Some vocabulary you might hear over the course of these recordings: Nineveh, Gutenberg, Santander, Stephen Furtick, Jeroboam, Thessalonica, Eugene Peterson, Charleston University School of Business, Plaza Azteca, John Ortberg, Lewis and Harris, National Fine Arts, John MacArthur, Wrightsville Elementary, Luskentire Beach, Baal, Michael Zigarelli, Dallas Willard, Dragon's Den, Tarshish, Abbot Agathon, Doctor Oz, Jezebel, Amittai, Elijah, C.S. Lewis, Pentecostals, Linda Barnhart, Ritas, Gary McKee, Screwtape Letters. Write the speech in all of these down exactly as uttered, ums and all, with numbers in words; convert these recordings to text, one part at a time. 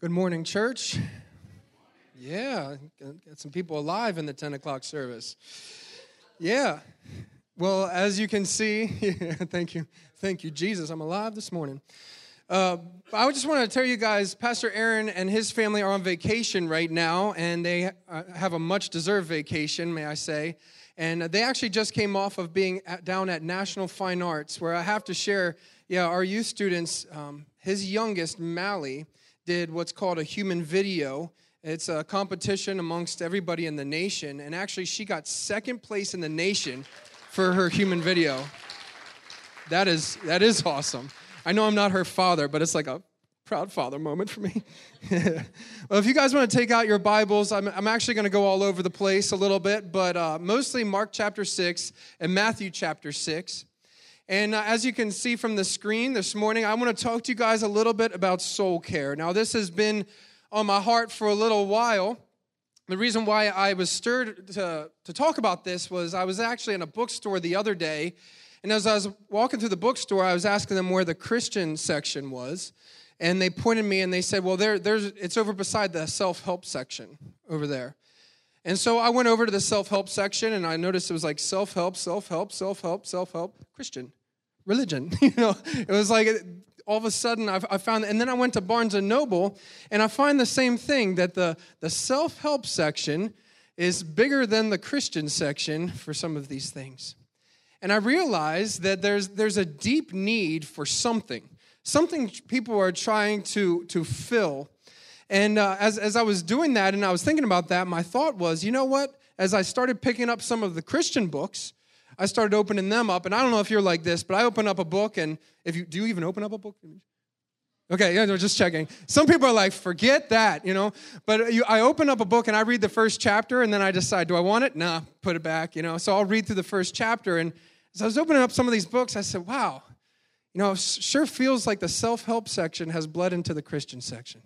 Good morning, church. Yeah, got some people alive in the ten o'clock service. Yeah. Well, as you can see, thank you. Thank you, Jesus. I'm alive this morning. Uh, I just want to tell you guys, Pastor Aaron and his family are on vacation right now, and they have a much-deserved vacation, may I say. And they actually just came off of being at, down at National Fine Arts, where I have to share, yeah, our youth students, um, his youngest, Mally, did what's called a human video. It's a competition amongst everybody in the nation, and actually she got second place in the nation for her human video. That is, that is awesome. I know I'm not her father, but it's like a proud father moment for me. Well, if you guys want to take out your Bibles, I'm, I'm actually going to go all over the place a little bit, but uh, mostly Mark chapter six and Matthew chapter six. And uh, as you can see from the screen this morning, I want to talk to you guys a little bit about soul care. Now, this has been on my heart for a little while. The reason why I was stirred to, to talk about this was I was actually in a bookstore the other day, and as I was walking through the bookstore, I was asking them where the Christian section was, and they pointed me and they said, well, there, there's, it's over beside the self-help section over there. And so I went over to the self-help section, and I noticed it was like self-help, self-help, self-help, self-help, Christian, religion. You know, it was like all of a sudden I, I found, and then I went to Barnes and Noble, and I find the same thing, that the, the self-help section is bigger than the Christian section for some of these things. And I realize that there's there's a deep need for something, something people are trying to, to fill. And uh, as, as I was doing that and I was thinking about that, my thought was, you know what? As I started picking up some of the Christian books, I started opening them up. And I don't know if you're like this, but I open up a book, and if you do you even open up a book? Okay, yeah, no, just checking. Some people are like, forget that, you know. But you, I open up a book, and I read the first chapter, and then I decide, do I want it? Nah, put it back, you know. So I'll read through the first chapter, and so I was opening up some of these books, I said, wow, you know, it sure feels like the self-help section has bled into the Christian section.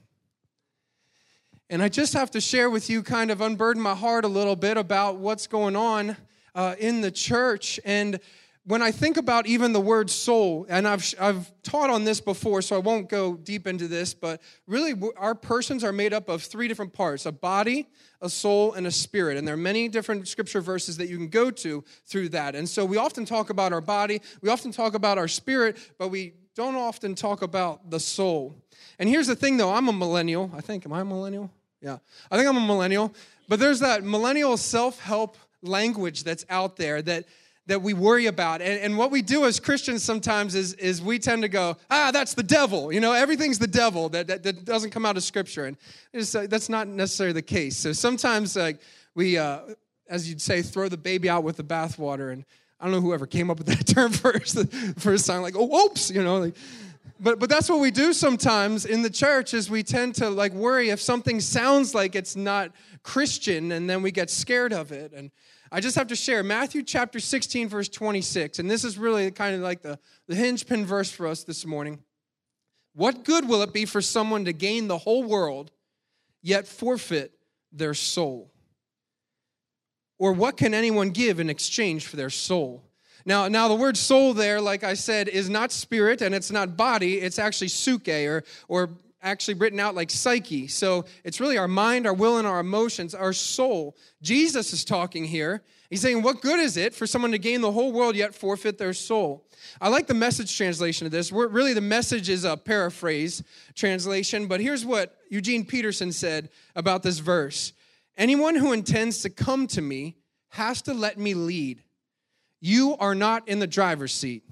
And I just have to share with you, kind of unburden my heart a little bit about what's going on uh, in the church. And when I think about even the word soul, and I've I've taught on this before, so I won't go deep into this, but really our persons are made up of three different parts, a body, a soul, and a spirit. And there are many different scripture verses that you can go to through that. And so we often talk about our body, we often talk about our spirit, but we don't often talk about the soul. And here's the thing, though, I'm a millennial. I think, am I a millennial? Yeah, I think I'm a millennial. But there's that millennial self-help language that's out there that that we worry about. And, and what we do as Christians sometimes is, is we tend to go, ah, that's the devil. You know, everything's the devil that, that, that doesn't come out of Scripture. And it's, uh, that's not necessarily the case. So sometimes like uh, we, uh, as you'd say, throw the baby out with the bathwater. And I don't know whoever came up with that term first. The first time, like, oh, oops, you know. Like, but but that's what we do sometimes in the church is we tend to like worry if something sounds like it's not Christian, and then we get scared of it. And I just have to share Matthew chapter sixteen, verse twenty-six, and this is really kind of like the, the hinge pin verse for us this morning. What good will it be for someone to gain the whole world, yet forfeit their soul? Or what can anyone give in exchange for their soul? Now, now the word soul there, like I said, is not spirit, and it's not body. It's actually psyche, or or actually written out like psyche. So it's really our mind, our will, and our emotions, our soul. Jesus is talking here. He's saying, what good is it for someone to gain the whole world yet forfeit their soul? I like the Message translation of this. We're, really, the Message is a paraphrase translation, but here's what Eugene Peterson said about this verse. Anyone who intends to come to me has to let me lead. You are not in the driver's seat.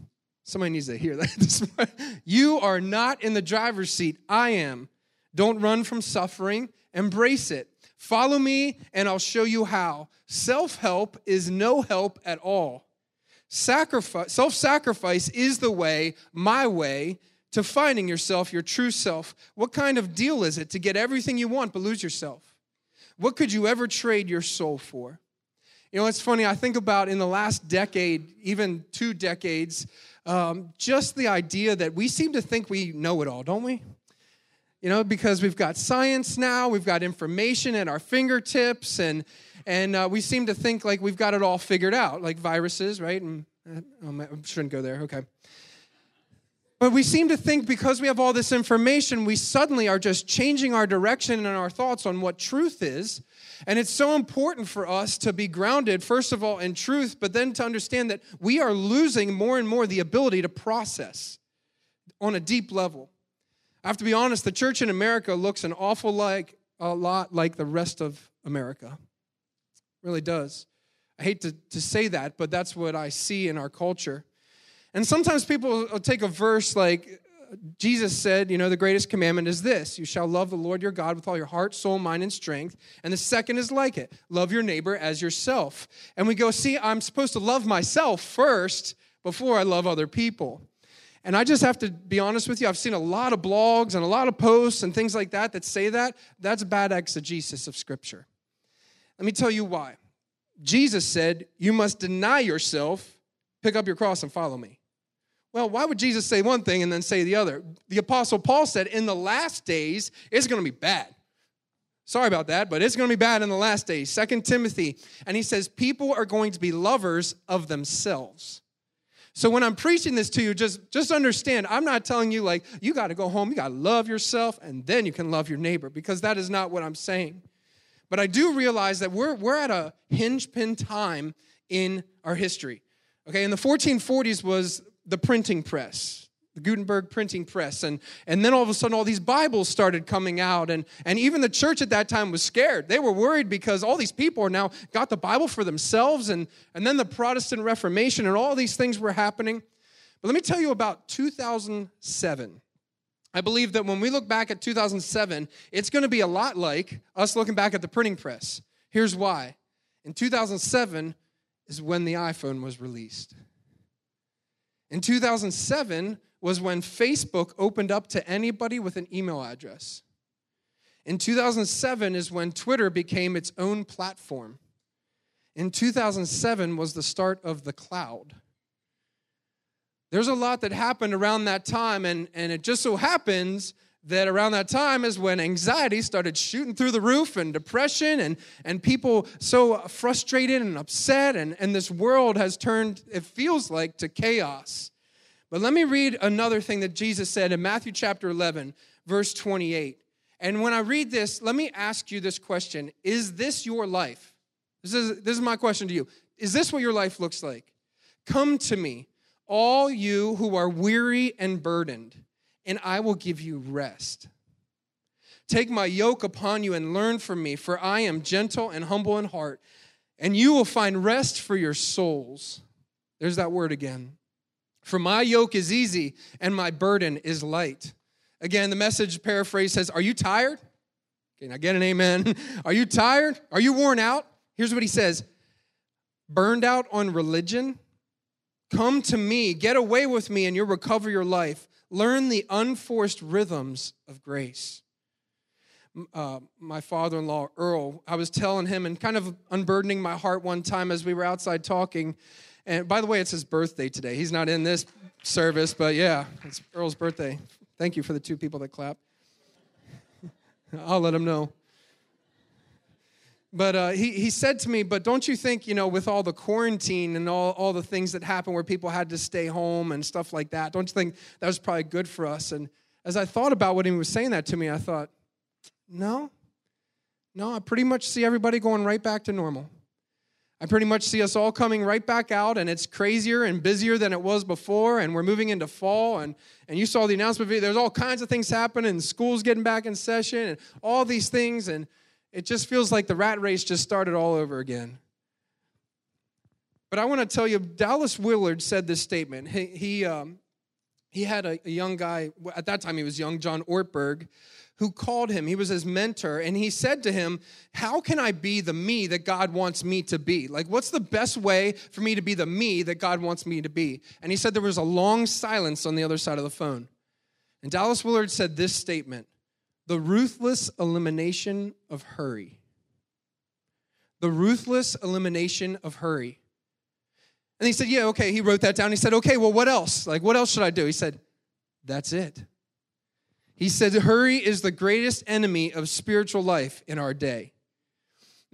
Somebody needs to hear that this morning. You are not in the driver's seat. I am. Don't run from suffering. Embrace it. Follow me, and I'll show you how. Self-help is no help at all. Sacrifice, self-sacrifice is the way, my way, to finding yourself, your true self. What kind of deal is it to get everything you want but lose yourself? What could you ever trade your soul for? You know, it's funny, I think about in the last decade, even two decades, um, just the idea that we seem to think we know it all, don't we? You know, because we've got science now, we've got information at our fingertips, and and uh, we seem to think like we've got it all figured out, like viruses, right? And uh, oh, I shouldn't go there, okay. But we seem to think because we have all this information, we suddenly are just changing our direction and our thoughts on what truth is. And it's so important for us to be grounded, first of all, in truth, but then to understand that we are losing more and more the ability to process on a deep level. I have to be honest, the church in America looks an awful like a lot like the rest of America. It really does. I hate to, to say that, but that's what I see in our culture. And sometimes people will take a verse like Jesus said, you know, the greatest commandment is this: you shall love the Lord your God with all your heart, soul, mind, and strength. And the second is like it: love your neighbor as yourself. And we go, see, I'm supposed to love myself first before I love other people. And I just have to be honest with you, I've seen a lot of blogs and a lot of posts and things like that that say that. That's bad exegesis of Scripture. Let me tell you why. Jesus said, you must deny yourself, pick up your cross, and follow me. Well, why would Jesus say one thing and then say the other? The Apostle Paul said, in the last days, it's going to be bad. Sorry about that, but it's going to be bad in the last days. Second Timothy, and he says, people are going to be lovers of themselves. So when I'm preaching this to you, just, just understand, I'm not telling you, like, you got to go home, you got to love yourself, and then you can love your neighbor, because that is not what I'm saying. But I do realize that we're, we're at a hinge pin time in our history. Okay, in the fourteen forties was the printing press, the Gutenberg printing press. And, and then all of a sudden, all these Bibles started coming out. And, and even the church at that time was scared. They were worried because all these people are now got the Bible for themselves. And, and then the Protestant Reformation and all these things were happening. But let me tell you about two thousand seven. I believe that when we look back at two thousand seven, it's going to be a lot like us looking back at the printing press. Here's why. In two thousand seven is when the iPhone was released. In two thousand seven was when Facebook opened up to anybody with an email address. In two thousand seven is when Twitter became its own platform. In two thousand seven was the start of the cloud. There's a lot that happened around that time, and, and it just so happens that around that time is when anxiety started shooting through the roof, and depression, and, and people so frustrated and upset, and, and this world has turned, it feels like, to chaos. But let me read another thing that Jesus said in Matthew chapter eleven, verse twenty-eight. And when I read this, let me ask you this question. Is this your life? This is, this is my question to you. Is this what your life looks like? Come to me, all you who are weary and burdened, and I will give you rest. Take my yoke upon you and learn from me, for I am gentle and humble in heart, and you will find rest for your souls. There's that word again. For my yoke is easy and my burden is light. Again, the Message paraphrase says, are you tired? Can I get an amen? Are you tired? Are you worn out? Here's what he says. Burned out on religion? Come to me, get away with me, and you'll recover your life. Learn the unforced rhythms of grace. Uh, my father-in-law, Earl, I was telling him and kind of unburdening my heart one time as we were outside talking. And by the way, it's his birthday today. He's not in this service, but yeah, it's Earl's birthday. Thank you for the two people that clap. I'll let him know. But uh, he, he said to me, but don't you think, you know, with all the quarantine and all, all the things that happened where people had to stay home and stuff like that, don't you think that was probably good for us? And as I thought about what he was saying that to me, I thought, no, no, I pretty much see everybody going right back to normal. I pretty much see us all coming right back out, and it's crazier and busier than it was before, and we're moving into fall, and, and you saw the announcement video. There's all kinds of things happening, and school's getting back in session, and all these things, and it just feels like the rat race just started all over again. But I want to tell you, Dallas Willard said this statement. He he, um, he had a, a young guy, at that time he was young, John Ortberg, who called him. He was his mentor, and he said to him, how can I be the me that God wants me to be? Like, what's the best way for me to be the me that God wants me to be? And he said there was a long silence on the other side of the phone. And Dallas Willard said this statement: the ruthless elimination of hurry. The ruthless elimination of hurry. And he said, yeah, okay, he wrote that down. He said, okay, well, what else? Like, what else should I do? He said, that's it. He said, hurry is the greatest enemy of spiritual life in our day.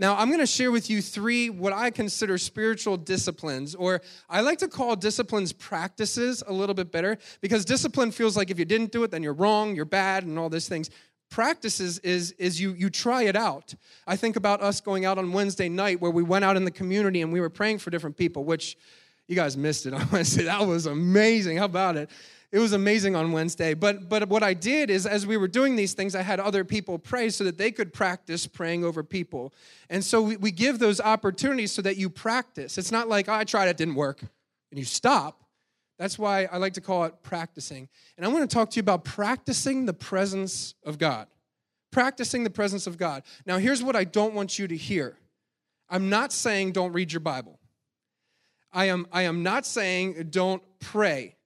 Now, I'm going to share with you three what I consider spiritual disciplines, or I like to call disciplines practices a little bit better, because discipline feels like if you didn't do it, then you're wrong, you're bad, and all these things. Practices is is you you try it out. I think about us going out on Wednesday night where we went out in the community and we were praying for different people, which you guys missed it. I want to say that was amazing. How about it? It was amazing on Wednesday. But but what I did is, as we were doing these things, I had other people pray so that they could practice praying over people. And so we, we give those opportunities so that you practice. It's not like, oh, I tried, it didn't work, and you stop. That's why I like to call it practicing. And I want to talk to you about practicing the presence of God. Practicing the presence of God. Now, here's what I don't want you to hear. I'm not saying don't read your Bible. I am, I am not saying don't pray.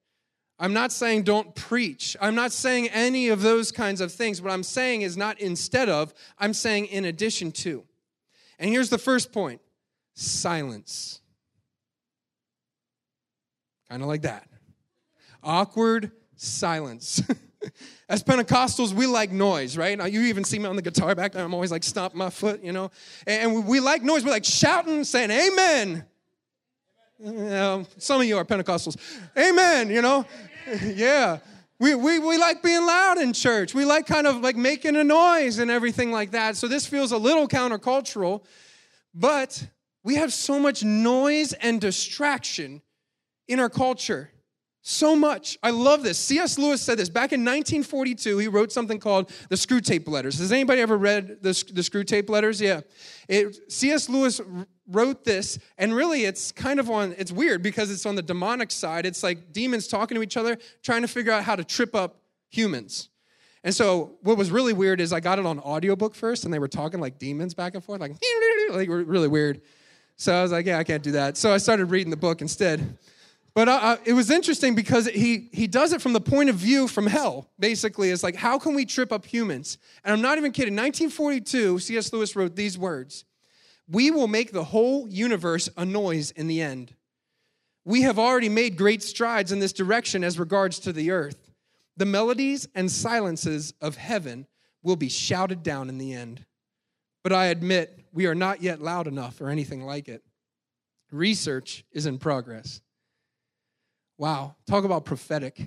I'm not saying don't preach. I'm not saying any of those kinds of things. What I'm saying is not instead of, I'm saying in addition to. And here's the first point: silence. Kind of like that. Awkward silence. As Pentecostals, we like noise, right? Now, you even see me on the guitar back there. I'm always like stomping my foot, you know. And we like noise. We're like shouting, saying amen. You know, some of you are Pentecostals. Amen, you know. Yeah. We, we we like being loud in church. We like kind of like making a noise and everything like that. So this feels a little countercultural. But we have so much noise and distraction in our culture. So much. I love this. C S. Lewis said this. Back in nineteen forty-two, he wrote something called the Screwtape Letters. Has anybody ever read the, the Screwtape Letters? Yeah. It, C S. Lewis wrote this, and really it's kind of on, it's weird because it's on the demonic side. It's like demons talking to each other, trying to figure out how to trip up humans. And so what was really weird is I got it on audiobook first, and they were talking like demons back and forth, like, like really weird. So I was like, yeah, I can't do that. So I started reading the book instead. But uh, it was interesting because he he does it from the point of view from hell, basically. It's like, how can we trip up humans? And I'm not even kidding. nineteen forty-two, C S. Lewis wrote these words: "We will make the whole universe a noise in the end. We have already made great strides in this direction as regards to the earth. The melodies and silences of heaven will be shouted down in the end. But I admit we are not yet loud enough or anything like it. Research is in progress." Wow, talk about prophetic.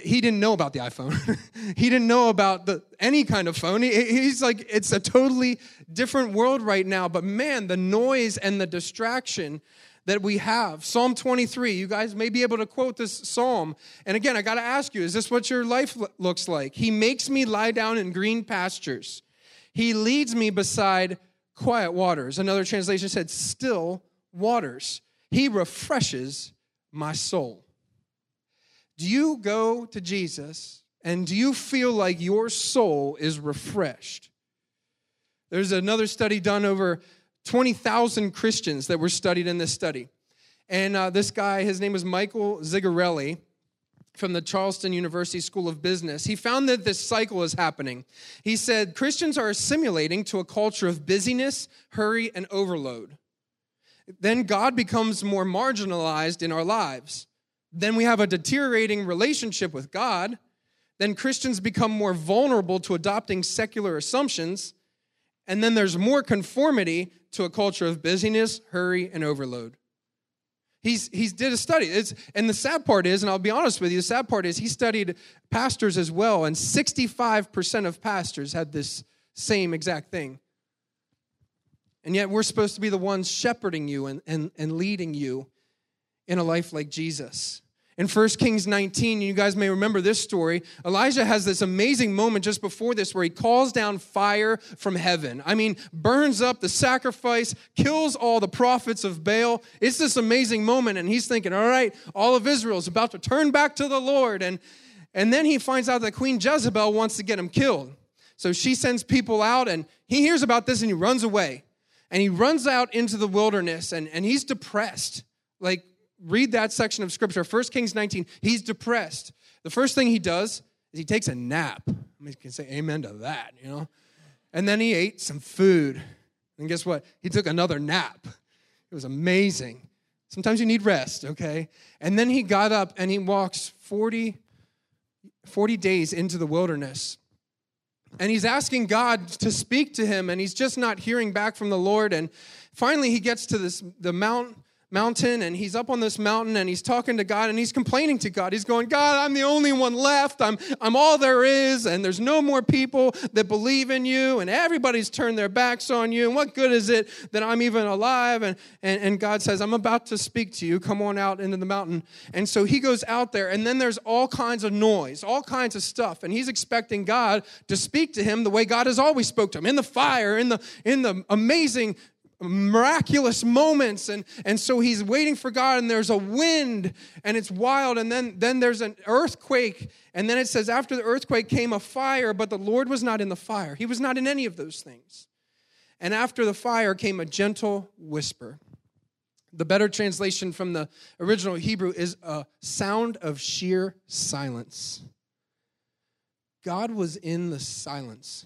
He didn't know about the iPhone. He didn't know about the, any kind of phone. He, he's like, it's a totally different world right now. But man, the noise and the distraction that we have. Psalm twenty-three, you guys may be able to quote this psalm. And again, I got to ask you, is this what your life lo- looks like? He makes me lie down in green pastures. He leads me beside quiet waters. Another translation said, still waters. He refreshes my soul. Do you go to Jesus and do you feel like your soul is refreshed? There's another study done over twenty thousand Christians that were studied in this study. And uh, this guy, his name was Michael Zigarelli from the Charleston University School of Business. He found that this cycle is happening. He said, Christians are assimilating to a culture of busyness, hurry, and overload. Then God becomes more marginalized in our lives. Then we have a deteriorating relationship with God. Then Christians become more vulnerable to adopting secular assumptions. And then there's more conformity to a culture of busyness, hurry, and overload. He's he's did a study. It's, and the sad part is, and I'll be honest with you, the sad part is he studied pastors as well, and sixty-five percent of pastors had this same exact thing. And yet we're supposed to be the ones shepherding you and, and, and leading you in a life like Jesus. In First Kings nineteen, you guys may remember this story. Elijah has this amazing moment just before this where he calls down fire from heaven. I mean, burns up the sacrifice, kills all the prophets of Baal. It's this amazing moment, and he's thinking, all right, all of Israel's about to turn back to the Lord. And, and then he finds out that Queen Jezebel wants to get him killed. So she sends people out, and he hears about this, and he runs away. And he runs out into the wilderness, and, and he's depressed. Like, read that section of Scripture, First Kings nineteen. He's depressed. The first thing he does is he takes a nap. I mean, you can say amen to that, you know. And then he ate some food. And guess what? He took another nap. It was amazing. Sometimes you need rest, okay? And then he got up, and he walks forty, forty days into the wilderness. And he's asking God to speak to him, and he's just not hearing back from the Lord. And finally, he gets to this the mount, mountain, and he's up on this mountain, and he's talking to God, and he's complaining to God. He's going, God, I'm the only one left. I'm, I'm all there is, and there's no more people that believe in you, and everybody's turned their backs on you, and what good is it that I'm even alive? And, and, and God says, I'm about to speak to you. Come on out into the mountain. And so he goes out there, and then there's all kinds of noise, all kinds of stuff, and he's expecting God to speak to him the way God has always spoke to him, in the fire, in the, in the amazing miraculous moments, and, and so he's waiting for God, and there's a wind, and it's wild, and then, then there's an earthquake, and then it says, after the earthquake came a fire, but the Lord was not in the fire. He was not in any of those things. And after the fire came a gentle whisper. The better translation from the original Hebrew is a sound of sheer silence. God was in the silence.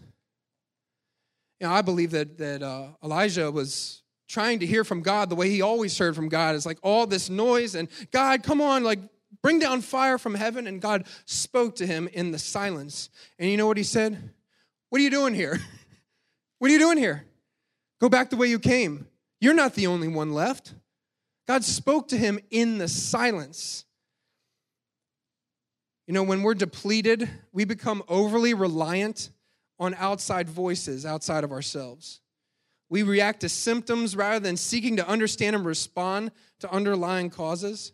You know, I believe that that uh, Elijah was trying to hear from God the way he always heard from God. It's like all this noise and God, come on, like bring down fire from heaven. And God spoke to him in the silence. And you know what he said? What are you doing here? What are you doing here? Go back the way you came. You're not the only one left. God spoke to him in the silence. You know, when we're depleted, we become overly reliant on outside voices outside of ourselves. We react to symptoms rather than seeking to understand and respond to underlying causes.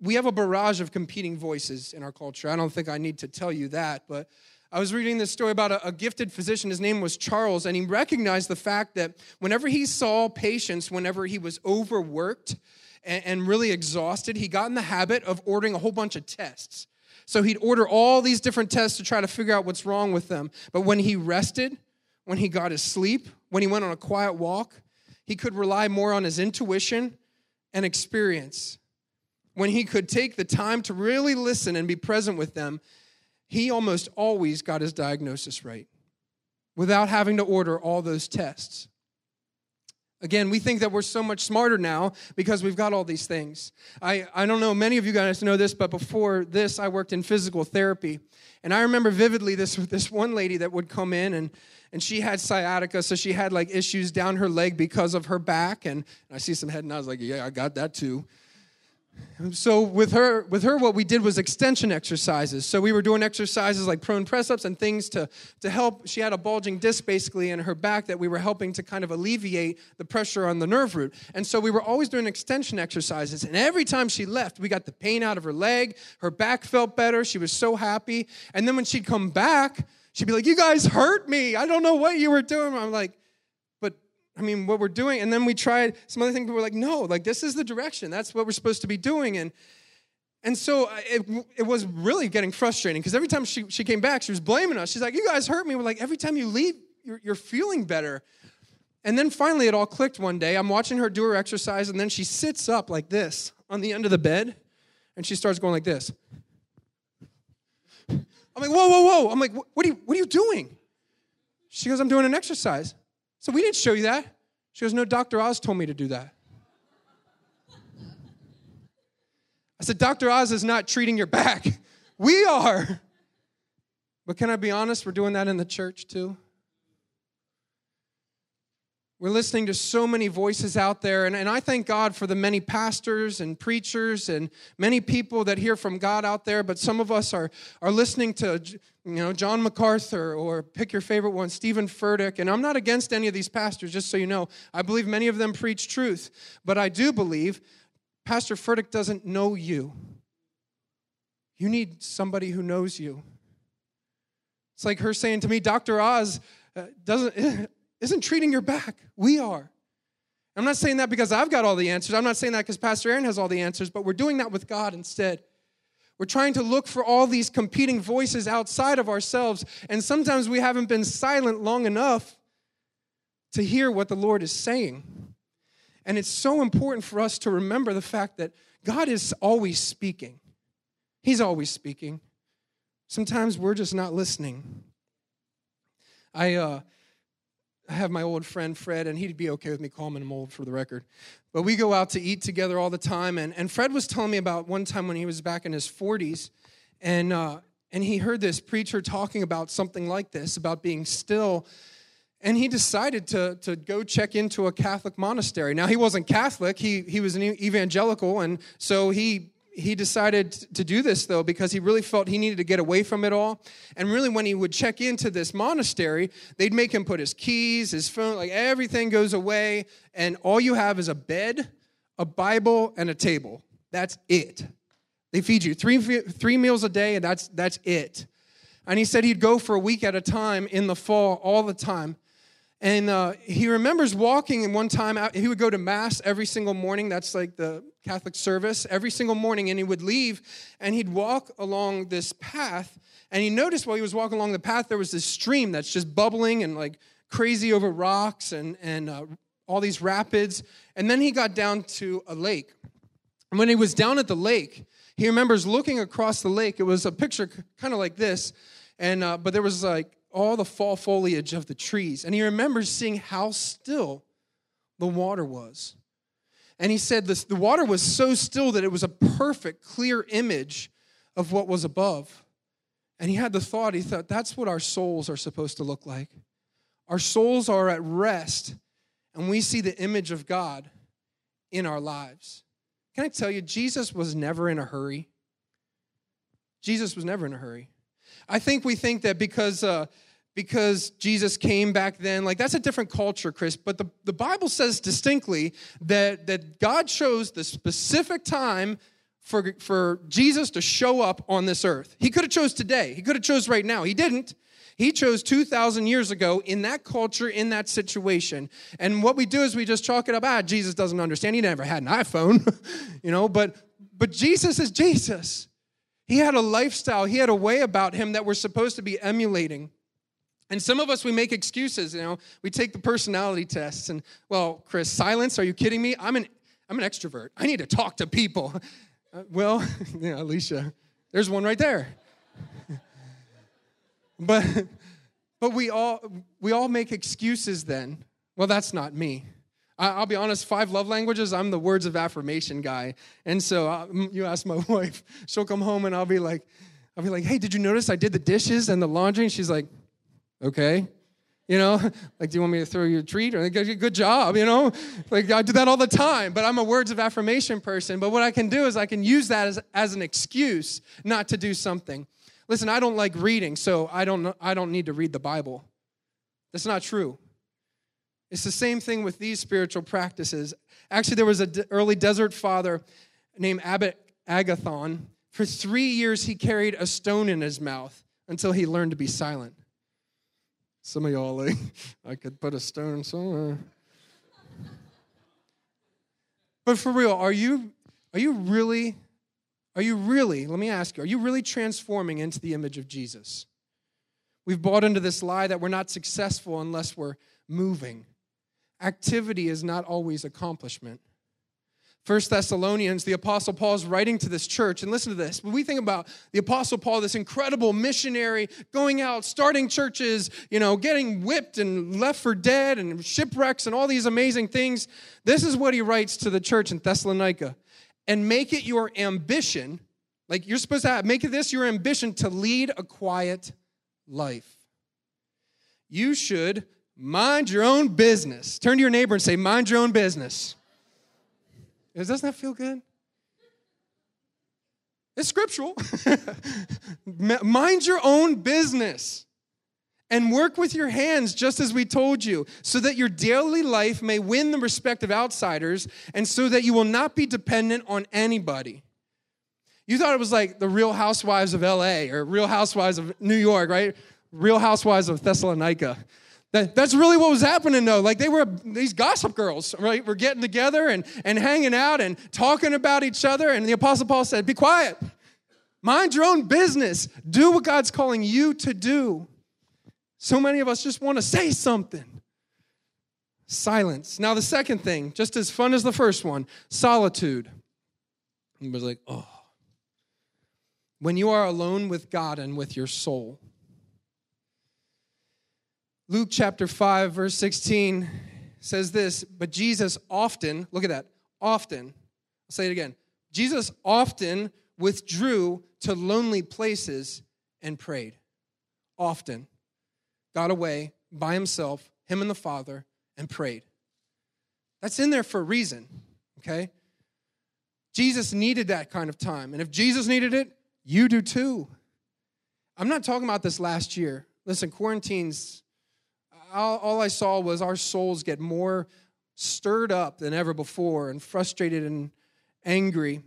We have a barrage of competing voices in our culture. I don't think I need to tell you that, but I was reading this story about a, a gifted physician. His name was Charles, and he recognized the fact that whenever he saw patients, whenever he was overworked and, and really exhausted, he got in the habit of ordering a whole bunch of tests. So he'd order all these different tests to try to figure out what's wrong with them. But when he rested, when he got his sleep, when he went on a quiet walk, he could rely more on his intuition and experience. When he could take the time to really listen and be present with them, he almost always got his diagnosis right without having to order all those tests. Again, we think that we're so much smarter now because we've got all these things. I, I don't know, many of you guys know this, but before this, I worked in physical therapy. And I remember vividly this, this one lady that would come in, and, and she had sciatica, so she had like issues down her leg because of her back. And, and I see some head, and I was like, yeah, I got that too. So with her, with her, what we did was extension exercises. So we were doing exercises like prone press-ups and things to, to help. She had a bulging disc basically in her back that we were helping to kind of alleviate the pressure on the nerve root. And so we were always doing extension exercises. And every time she left, we got the pain out of her leg. Her back felt better. She was so happy. And then when she'd come back, she'd be like, you guys hurt me. I don't know what you were doing. I'm like, I mean, what we're doing, and then we tried some other things, but we're like, no, like, this is the direction. That's what we're supposed to be doing, and and so it it was really getting frustrating, because every time she, she came back, she was blaming us. She's like, you guys hurt me. We're like, every time you leave, you're, you're feeling better. And then finally, it all clicked one day. I'm watching her do her exercise, and then she sits up like this on the end of the bed, and she starts going like this. I'm like, whoa, whoa, whoa. I'm like, what are you, what are you doing? She goes, I'm doing an exercise. So we didn't show you that. She goes, no, Doctor Oz told me to do that. I said, Doctor Oz is not treating your back. We are. But can I be honest? We're doing that in the church too. We're listening to so many voices out there. And, and I thank God for the many pastors and preachers and many people that hear from God out there. But some of us are, are listening to, you know, John MacArthur, or pick your favorite one, Stephen Furtick. And I'm not against any of these pastors, just so you know. I believe many of them preach truth. But I do believe Pastor Furtick doesn't know you. You need somebody who knows you. It's like her saying to me, Doctor Oz doesn't, isn't treating your back. We are. I'm not saying that because I've got all the answers. I'm not saying that because Pastor Aaron has all the answers, but we're doing that with God instead. We're trying to look for all these competing voices outside of ourselves, and sometimes we haven't been silent long enough to hear what the Lord is saying. And it's so important for us to remember the fact that God is always speaking. He's always speaking. Sometimes we're just not listening. I uh, I have my old friend Fred, and he'd be okay with me calling him old for the record. But we go out to eat together all the time. And, and Fred was telling me about one time when he was back in his forties, and uh, And he heard this preacher talking about something like this, about being still. And he decided to, to go check into a Catholic monastery. Now, he wasn't Catholic. He, he was an evangelical. And so he, he decided to do this, though, because he really felt he needed to get away from it all. And really, when he would check into this monastery, they'd make him put his keys, his phone, like everything goes away. And all you have is a bed, a Bible, and a table. That's it. They feed you three three meals a day, and that's that's it. And he said he'd go for a week at a time in the fall, all the time. And uh, he remembers walking, and one time out, he would go to Mass every single morning. That's like the Catholic service, every single morning. And he would leave, and he'd walk along this path. And he noticed while he was walking along the path, there was this stream that's just bubbling and like crazy over rocks and, and uh, all these rapids. And then he got down to a lake. And when he was down at the lake, he remembers looking across the lake. It was a picture kind of like this, and uh, but there was like all the fall foliage of the trees. And he remembers seeing how still the water was. And he said this, the water was so still that it was a perfect, clear image of what was above. And he had the thought, he thought, that's what our souls are supposed to look like. Our souls are at rest, and we see the image of God in our lives. Can I tell you, Jesus was never in a hurry. Jesus was never in a hurry. I think we think that because uh, because Jesus came back then, like that's a different culture, Chris. But the, the Bible says distinctly that, that God chose the specific time for, for Jesus to show up on this earth. He could have chose today. He could have chose right now. He didn't. He chose two thousand years ago in that culture, in that situation. And what we do is we just chalk it up, ah, Jesus doesn't understand. He never had an iPhone, you know, but but Jesus is Jesus. He had a lifestyle. He had a way about him that we're supposed to be emulating. And some of us, we make excuses, you know. We take the personality tests and, well, Chris, silence, are you kidding me? I'm an I'm an extrovert. I need to talk to people. Uh, well, yeah, Alicia, there's one right there. But but we all we all make excuses then. Well, that's not me. I, I'll be honest, five love languages, I'm the words of affirmation guy. And so I, you ask my wife, she'll come home and I'll be like, I'll be like, hey, did you notice I did the dishes and the laundry? And she's like, okay. You know, like, do you want me to throw you a treat? Or good job, you know? Like, I do that all the time, but I'm a words of affirmation person. But what I can do is I can use that as, as an excuse not to do something. Listen, I don't like reading, so I don't I don't need to read the Bible. That's not true. It's the same thing with these spiritual practices. Actually, there was an early desert father named Abbot Agathon. For three years, he carried a stone in his mouth until he learned to be silent. Some of y'all, like, I could put a stone somewhere. But for real, are you are you really... Are you really, let me ask you, are you really transforming into the image of Jesus? We've bought into this lie that we're not successful unless we're moving. Activity is not always accomplishment. First Thessalonians, the Apostle Paul's writing to this church, and listen to this. When we think about the Apostle Paul, this incredible missionary, going out, starting churches, you know, getting whipped and left for dead and shipwrecks and all these amazing things, this is what he writes to the church in Thessalonica. And make it your ambition, like you're supposed to have, make it this your ambition to lead a quiet life. You should mind your own business. Turn to your neighbor and say, mind your own business. Doesn't that feel good? It's scriptural. Mind your own business. And work with your hands, just as we told you, so that your daily life may win the respect of outsiders and so that you will not be dependent on anybody. You thought it was like the Real Housewives of L A or Real Housewives of New York, right? Real Housewives of Thessalonica. That, that's really what was happening, though. Like, they were, these gossip girls, right, were getting together and, and hanging out and talking about each other. And the Apostle Paul said, be quiet. Mind your own business. Do what God's calling you to do. So many of us just want to say something. Silence. Now, the second thing, just as fun as the first one, solitude. Everybody's like, oh. When you are alone with God and with your soul. Luke chapter five, verse sixteen says this, but Jesus often, look at that, often, I'll say it again, Jesus often withdrew to lonely places and prayed. Often got away by himself, him and the Father, and prayed. That's in there for a reason, okay? Jesus needed that kind of time. And if Jesus needed it, you do too. I'm not talking about this last year. Listen, quarantines, all, all I saw was our souls get more stirred up than ever before and frustrated and angry.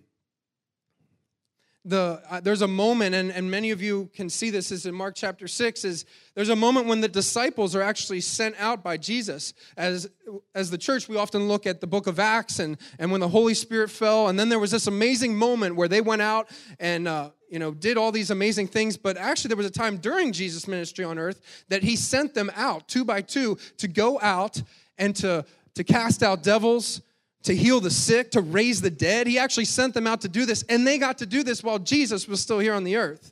The, uh, there's a moment, and, and many of you can see this, is in Mark chapter six, is there's a moment when the disciples are actually sent out by Jesus. As as the church, we often look at the book of Acts and, and when the Holy Spirit fell, and then there was this amazing moment where they went out and uh, you know did all these amazing things, but actually there was a time during Jesus' ministry on earth that he sent them out, two by two, to go out and to, to cast out devils, to heal the sick, to raise the dead. He actually sent them out to do this, and they got to do this while Jesus was still here on the earth.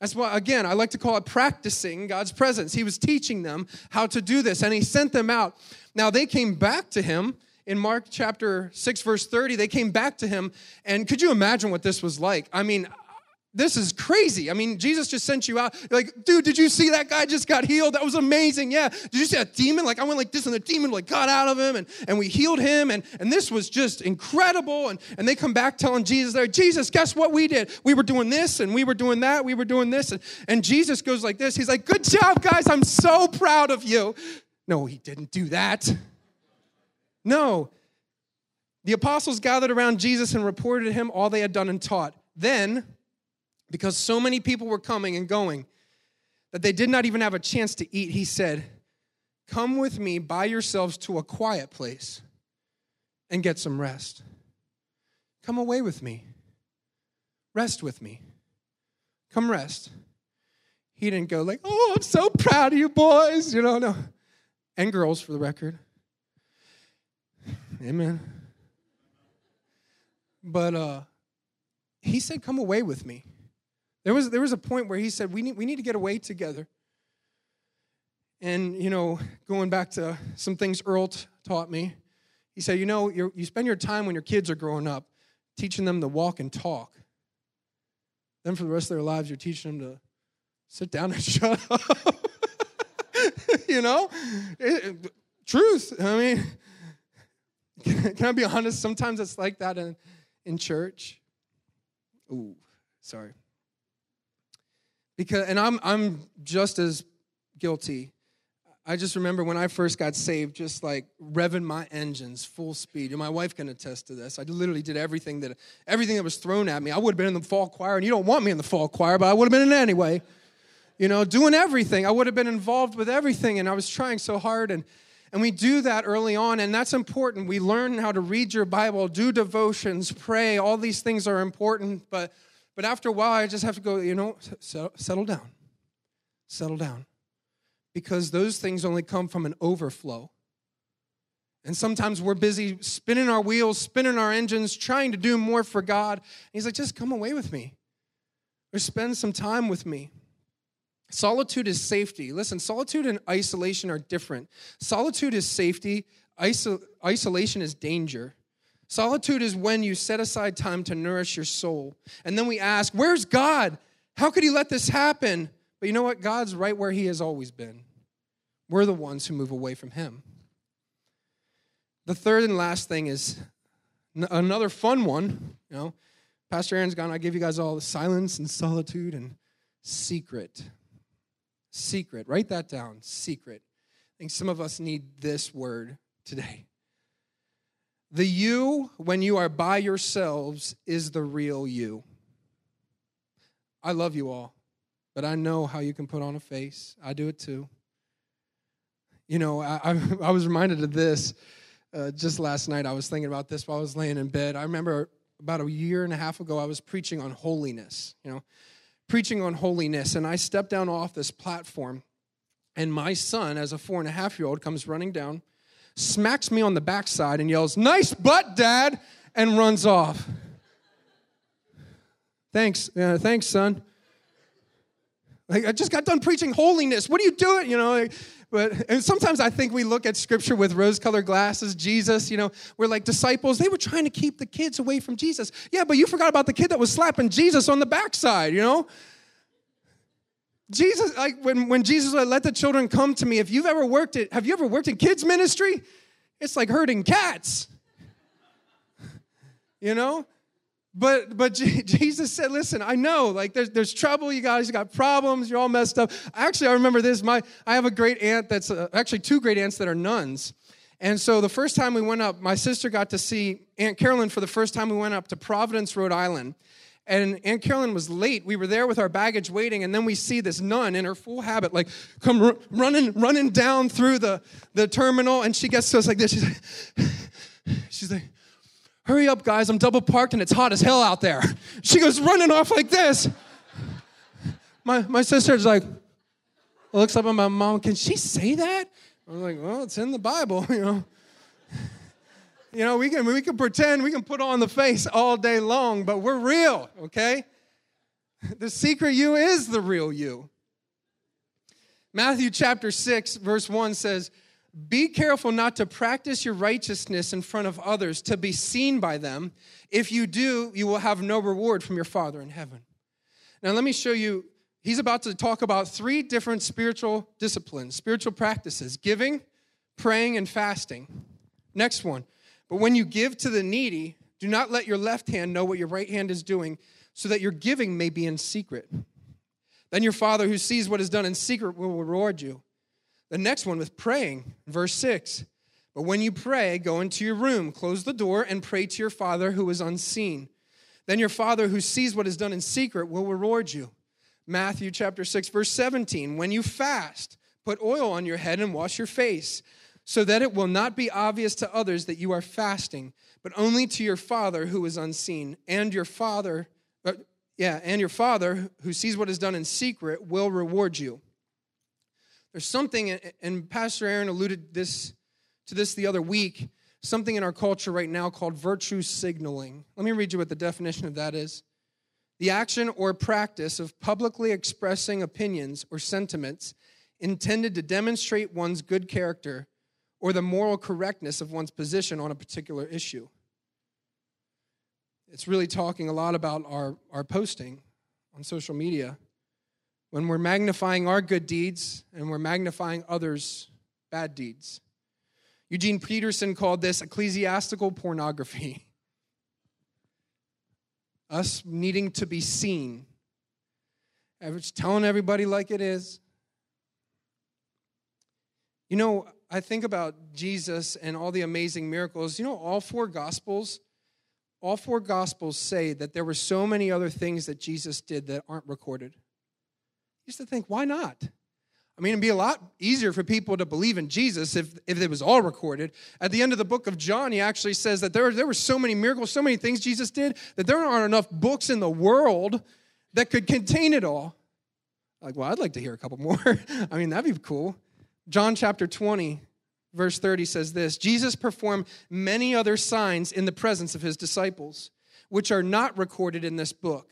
That's why, again, I like to call it practicing God's presence. He was teaching them how to do this, and he sent them out. Now, they came back to him in Mark chapter six, verse thirty. They came back to him, and could you imagine what this was like? I mean, this is crazy. I mean, Jesus just sent you out. You're like, dude, did you see that guy just got healed? That was amazing. Yeah. Did you see that demon? Like, I went like this, and the demon like got out of him, and, and we healed him, and, and this was just incredible. And, and they come back telling Jesus, they're like, Jesus, guess what we did? We were doing this, and we were doing that. We were doing this. And, and Jesus goes like this. He's like, good job, guys. I'm so proud of you. No, he didn't do that. No. The apostles gathered around Jesus and reported to him all they had done and taught. Then, because so many people were coming and going that they did not even have a chance to eat, he said, come with me by yourselves to a quiet place and get some rest. Come away with me. Rest with me. Come rest. He didn't go like, oh, I'm so proud of you boys. You know, no. And girls, for the record. Amen. But uh, he said, come away with me. There was there was a point where he said, we need, we need to get away together. And, you know, going back to some things Earl t- taught me, he said, you know, you're, you spend your time when your kids are growing up teaching them to walk and talk. Then for the rest of their lives, you're teaching them to sit down and shut up. You know? It, it, truth. I mean, can, can I be honest? Sometimes it's like that in, in church. Ooh, sorry. Because, and I'm I'm just as guilty. I just remember when I first got saved, just like revving my engines full speed. And my wife can attest to this. I literally did everything that everything that was thrown at me. I would have been in the fall choir, and you don't want me in the fall choir, but I would have been in it anyway. You know, doing everything. I would have been involved with everything, and I was trying so hard. And and we do that early on, and that's important. We learn how to read your Bible, do devotions, pray. All these things are important, but... But after a while, I just have to go, you know, settle down. Settle down. Because those things only come from an overflow. And sometimes we're busy spinning our wheels, spinning our engines, trying to do more for God. And he's like, just come away with me. Or spend some time with me. Solitude is safety. Listen, solitude and isolation are different. Solitude is safety. Isol- isolation is danger. Solitude is when you set aside time to nourish your soul. And then we ask, where's God? How could he let this happen? But you know what? God's right where he has always been. We're the ones who move away from him. The third and last thing is n- another fun one. You know, Pastor Aaron's gone. I gave you guys all the silence and solitude and secret. Secret. Write that down. Secret. I think some of us need this word today. The you, when you are by yourselves, is the real you. I love you all, but I know how you can put on a face. I do it too. You know, I, I, I was reminded of this uh, just last night. I was thinking about this while I was laying in bed. I remember about a year and a half ago, I was preaching on holiness, you know, preaching on holiness. And I stepped down off this platform, and my son, as a four-and-a-half-year-old, comes running down, smacks me on the backside and yells, nice butt, Dad, and runs off. Thanks. Uh, thanks, son. Like, I just got done preaching holiness. What are you doing? You know, like, but and sometimes I think we look at Scripture with rose-colored glasses. Jesus, you know, we're like disciples. They were trying to keep the kids away from Jesus. Yeah, but you forgot about the kid that was slapping Jesus on the backside, you know. Jesus, like when, when Jesus said, let the children come to me, if you've ever worked at, have you ever worked in kids ministry? It's like herding cats, you know? But but Jesus said, listen, I know, like, there's there's trouble, you guys, you got problems, you're all messed up. Actually, I remember this. My I have a great aunt that's, uh, actually two great aunts that are nuns. And so the first time we went up, my sister got to see Aunt Carolyn for the first time. We went up to Providence, Rhode Island. And Aunt Carolyn was late. We were there with our baggage waiting, and then we see this nun in her full habit, like, come r- running running down through the, the terminal, and she gets to us like this. She's like, she's like, hurry up, guys, I'm double parked and it's hot as hell out there. She goes running off like this. My my sister's like, looks up at my mom, can she say that? I was like, well, it's in the Bible, you know. You know, we can we can pretend, we can put on the face all day long, but we're real, okay? The secret you is the real you. Matthew chapter six, verse one says, be careful not to practice your righteousness in front of others to be seen by them. If you do, you will have no reward from your Father in heaven. Now, let me show you. He's about to talk about three different spiritual disciplines, spiritual practices, giving, praying, and fasting. Next one. But when you give to the needy, do not let your left hand know what your right hand is doing, so that your giving may be in secret. Then your Father who sees what is done in secret will reward you. The next one with praying, verse six. But when you pray, go into your room, close the door, and pray to your Father who is unseen. Then your Father who sees what is done in secret will reward you. Matthew chapter six, verse seventeen. When you fast, put oil on your head and wash your face, so that it will not be obvious to others that you are fasting, but only to your Father who is unseen. And your Father, uh, yeah, and your Father who sees what is done in secret will reward you. There's something, and Pastor Aaron alluded this to this the other week, something in our culture right now called virtue signaling. Let me read you what the definition of that is. The action or practice of publicly expressing opinions or sentiments intended to demonstrate one's good character or the moral correctness of one's position on a particular issue. It's really talking a lot about our, our posting on social media. When we're magnifying our good deeds and we're magnifying others' bad deeds. Eugene Peterson called this ecclesiastical pornography. Us needing to be seen. It's telling everybody like it is. You know, I think about Jesus and all the amazing miracles. You know, all four Gospels, all four Gospels say that there were so many other things that Jesus did that aren't recorded. Used to think, why not? I mean, it'd be a lot easier for people to believe in Jesus if, if it was all recorded. At the end of the book of John, he actually says that there, there were so many miracles, so many things Jesus did, that there aren't enough books in the world that could contain it all. Like, well, I'd like to hear a couple more. I mean, that'd be cool. John chapter twenty, verse thirty says this, Jesus performed many other signs in the presence of his disciples, which are not recorded in this book,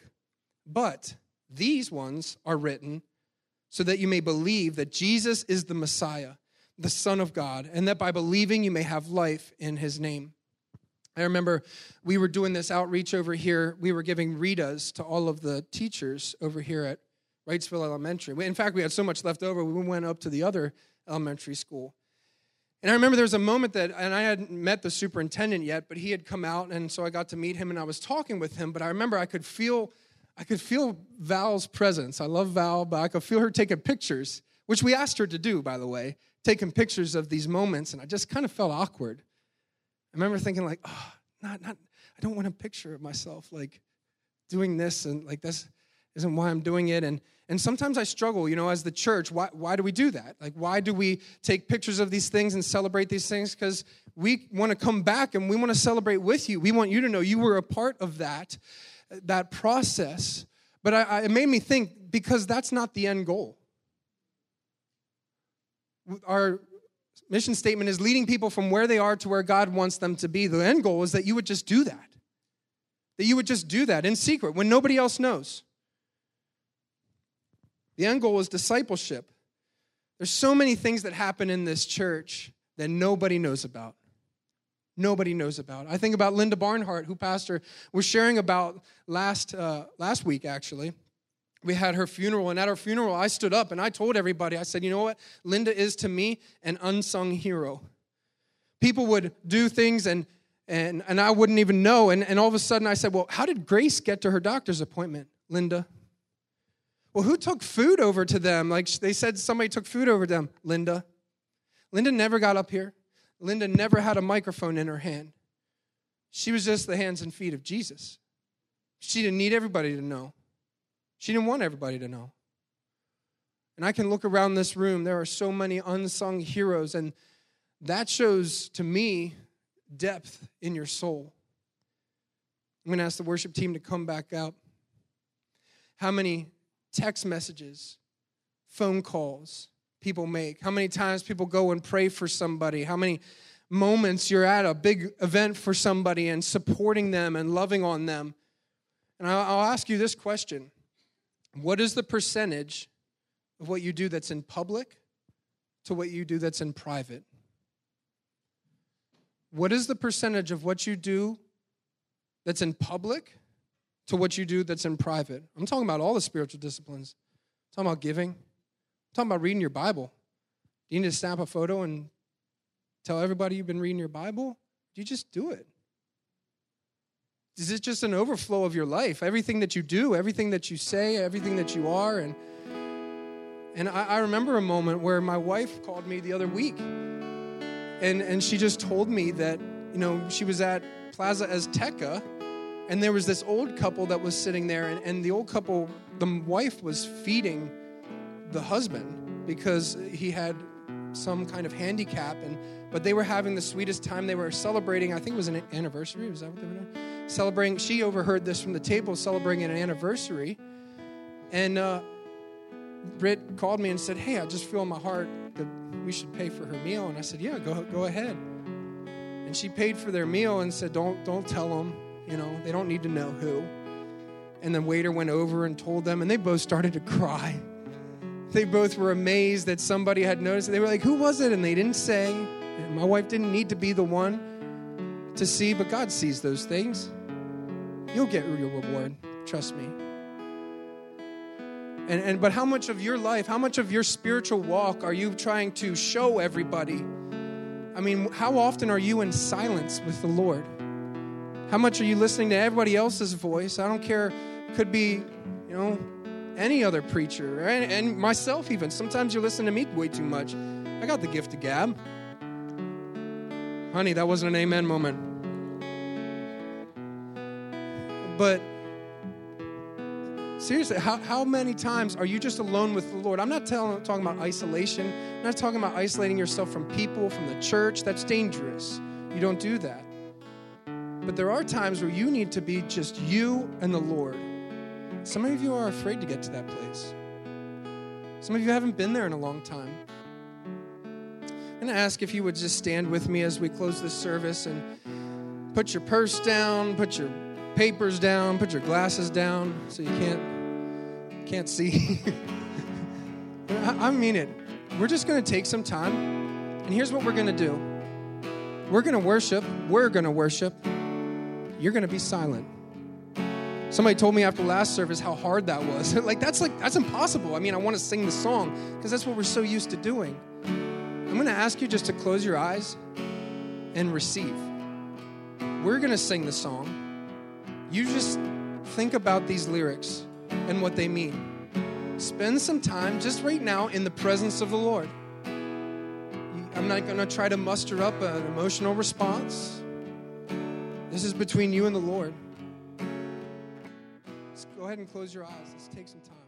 but these ones are written so that you may believe that Jesus is the Messiah, the Son of God, and that by believing you may have life in his name. I remember we were doing this outreach over here. We were giving Ritas to all of the teachers over here at Wrightsville Elementary. In fact, we had so much left over, we went up to the other elementary school. And I remember there was a moment that, and I hadn't met the superintendent yet, but he had come out, and so I got to meet him, and I was talking with him, but I remember I could feel I could feel Val's presence. I love Val, but I could feel her taking pictures, which we asked her to do, by the way, taking pictures of these moments, and I just kind of felt awkward. I remember thinking, like, oh, not, not, I don't want a picture of myself, like, doing this, and, like, this isn't why I'm doing it. And and sometimes I struggle, you know, as the church, why why do we do that? Like, why do we take pictures of these things and celebrate these things? Because we want to come back, and we want to celebrate with you. We want you to know you were a part of that. that process, but I, I, it made me think, because that's not the end goal. Our mission statement is leading people from where they are to where God wants them to be. The end goal is that you would just do that, that you would just do that in secret when nobody else knows. The end goal is discipleship. There's so many things that happen in this church that nobody knows about. Nobody knows about. I think about Linda Barnhart, who Pastor was sharing about last uh, last week, actually. we had her funeral, and at her funeral, I stood up and I told everybody, I said, you know what? Linda is to me an unsung hero. People would do things and and and I wouldn't even know. And, and all of a sudden I said, well, how did Grace get to her doctor's appointment, Linda? Well, who took food over to them? Like they said somebody took food over them, Linda. Linda never got up here. Linda never had a microphone in her hand. She was just the hands and feet of Jesus. She didn't need everybody to know. She didn't want everybody to know. And I can look around this room. There are so many unsung heroes, and that shows, to me, depth in your soul. I'm going to ask the worship team to come back out. How many text messages, phone calls people make? How many times people go and pray for somebody? How many moments you're at a big event for somebody and supporting them and loving on them? And I'll ask you this question. What is the percentage of what you do that's in public to what you do that's in private? What is the percentage of what you do that's in public to what you do that's in private? I'm talking about all the spiritual disciplines. I'm talking about giving. I'm talking about reading your Bible. Do you need to snap a photo and tell everybody you've been reading your Bible? Do you just do it? Is it just an overflow of your life? Everything that you do, everything that you say, everything that you are. And and I, I remember a moment where my wife called me the other week. And and she just told me that, you know, she was at Plaza Azteca, and there was this old couple that was sitting there. And, and the old couple, the wife was feeding the husband because he had some kind of handicap. And but they were having the sweetest time. They were celebrating, I think it was an anniversary. Was that what they were doing? Celebrating, she overheard this from the table, celebrating an anniversary. And uh, Britt called me and said, hey, I just feel in my heart that we should pay for her meal. And I said, yeah, go go ahead. And she paid for their meal and said, don't, don't tell them, you know, they don't need to know who. And the waiter went over and told them, and they both started to cry. They both were amazed that somebody had noticed. They were like, who was it? And they didn't say. And my wife didn't need to be the one to see, but God sees those things. You'll get your reward, trust me. And and but how much of your life, how much of your spiritual walk are you trying to show everybody? I mean, how often are you in silence with the Lord? How much are you listening to everybody else's voice? I don't care, could be, you know, any other preacher, right? And myself even. Sometimes you listen to me way too much. I got the gift of gab. Honey, that wasn't an amen moment. But seriously, how, how many times are you just alone with the Lord? I'm not telling, talking about isolation. I'm not talking about isolating yourself from people, from the church. That's dangerous. You don't do that. But there are times where you need to be just you and the Lord. Some of you are afraid to get to that place. Some of you haven't been there in a long time. I'm going to ask if you would just stand with me as we close this service and put your purse down, put your papers down, put your glasses down so you can't can't see. I, I mean it. We're just going to take some time, and here's what we're going to do. We're going to worship. We're going to worship. You're going to be silent. Somebody told me after last service how hard that was. like that's like that's impossible. I mean, I want to sing the song because that's what we're so used to doing. I'm going to ask you just to close your eyes and receive. We're going to sing the song. You just think about these lyrics and what they mean. Spend some time just right now in the presence of the Lord. I'm not going to try to muster up an emotional response. This is between you and the Lord. Let's go ahead and close your eyes. Let's take some time.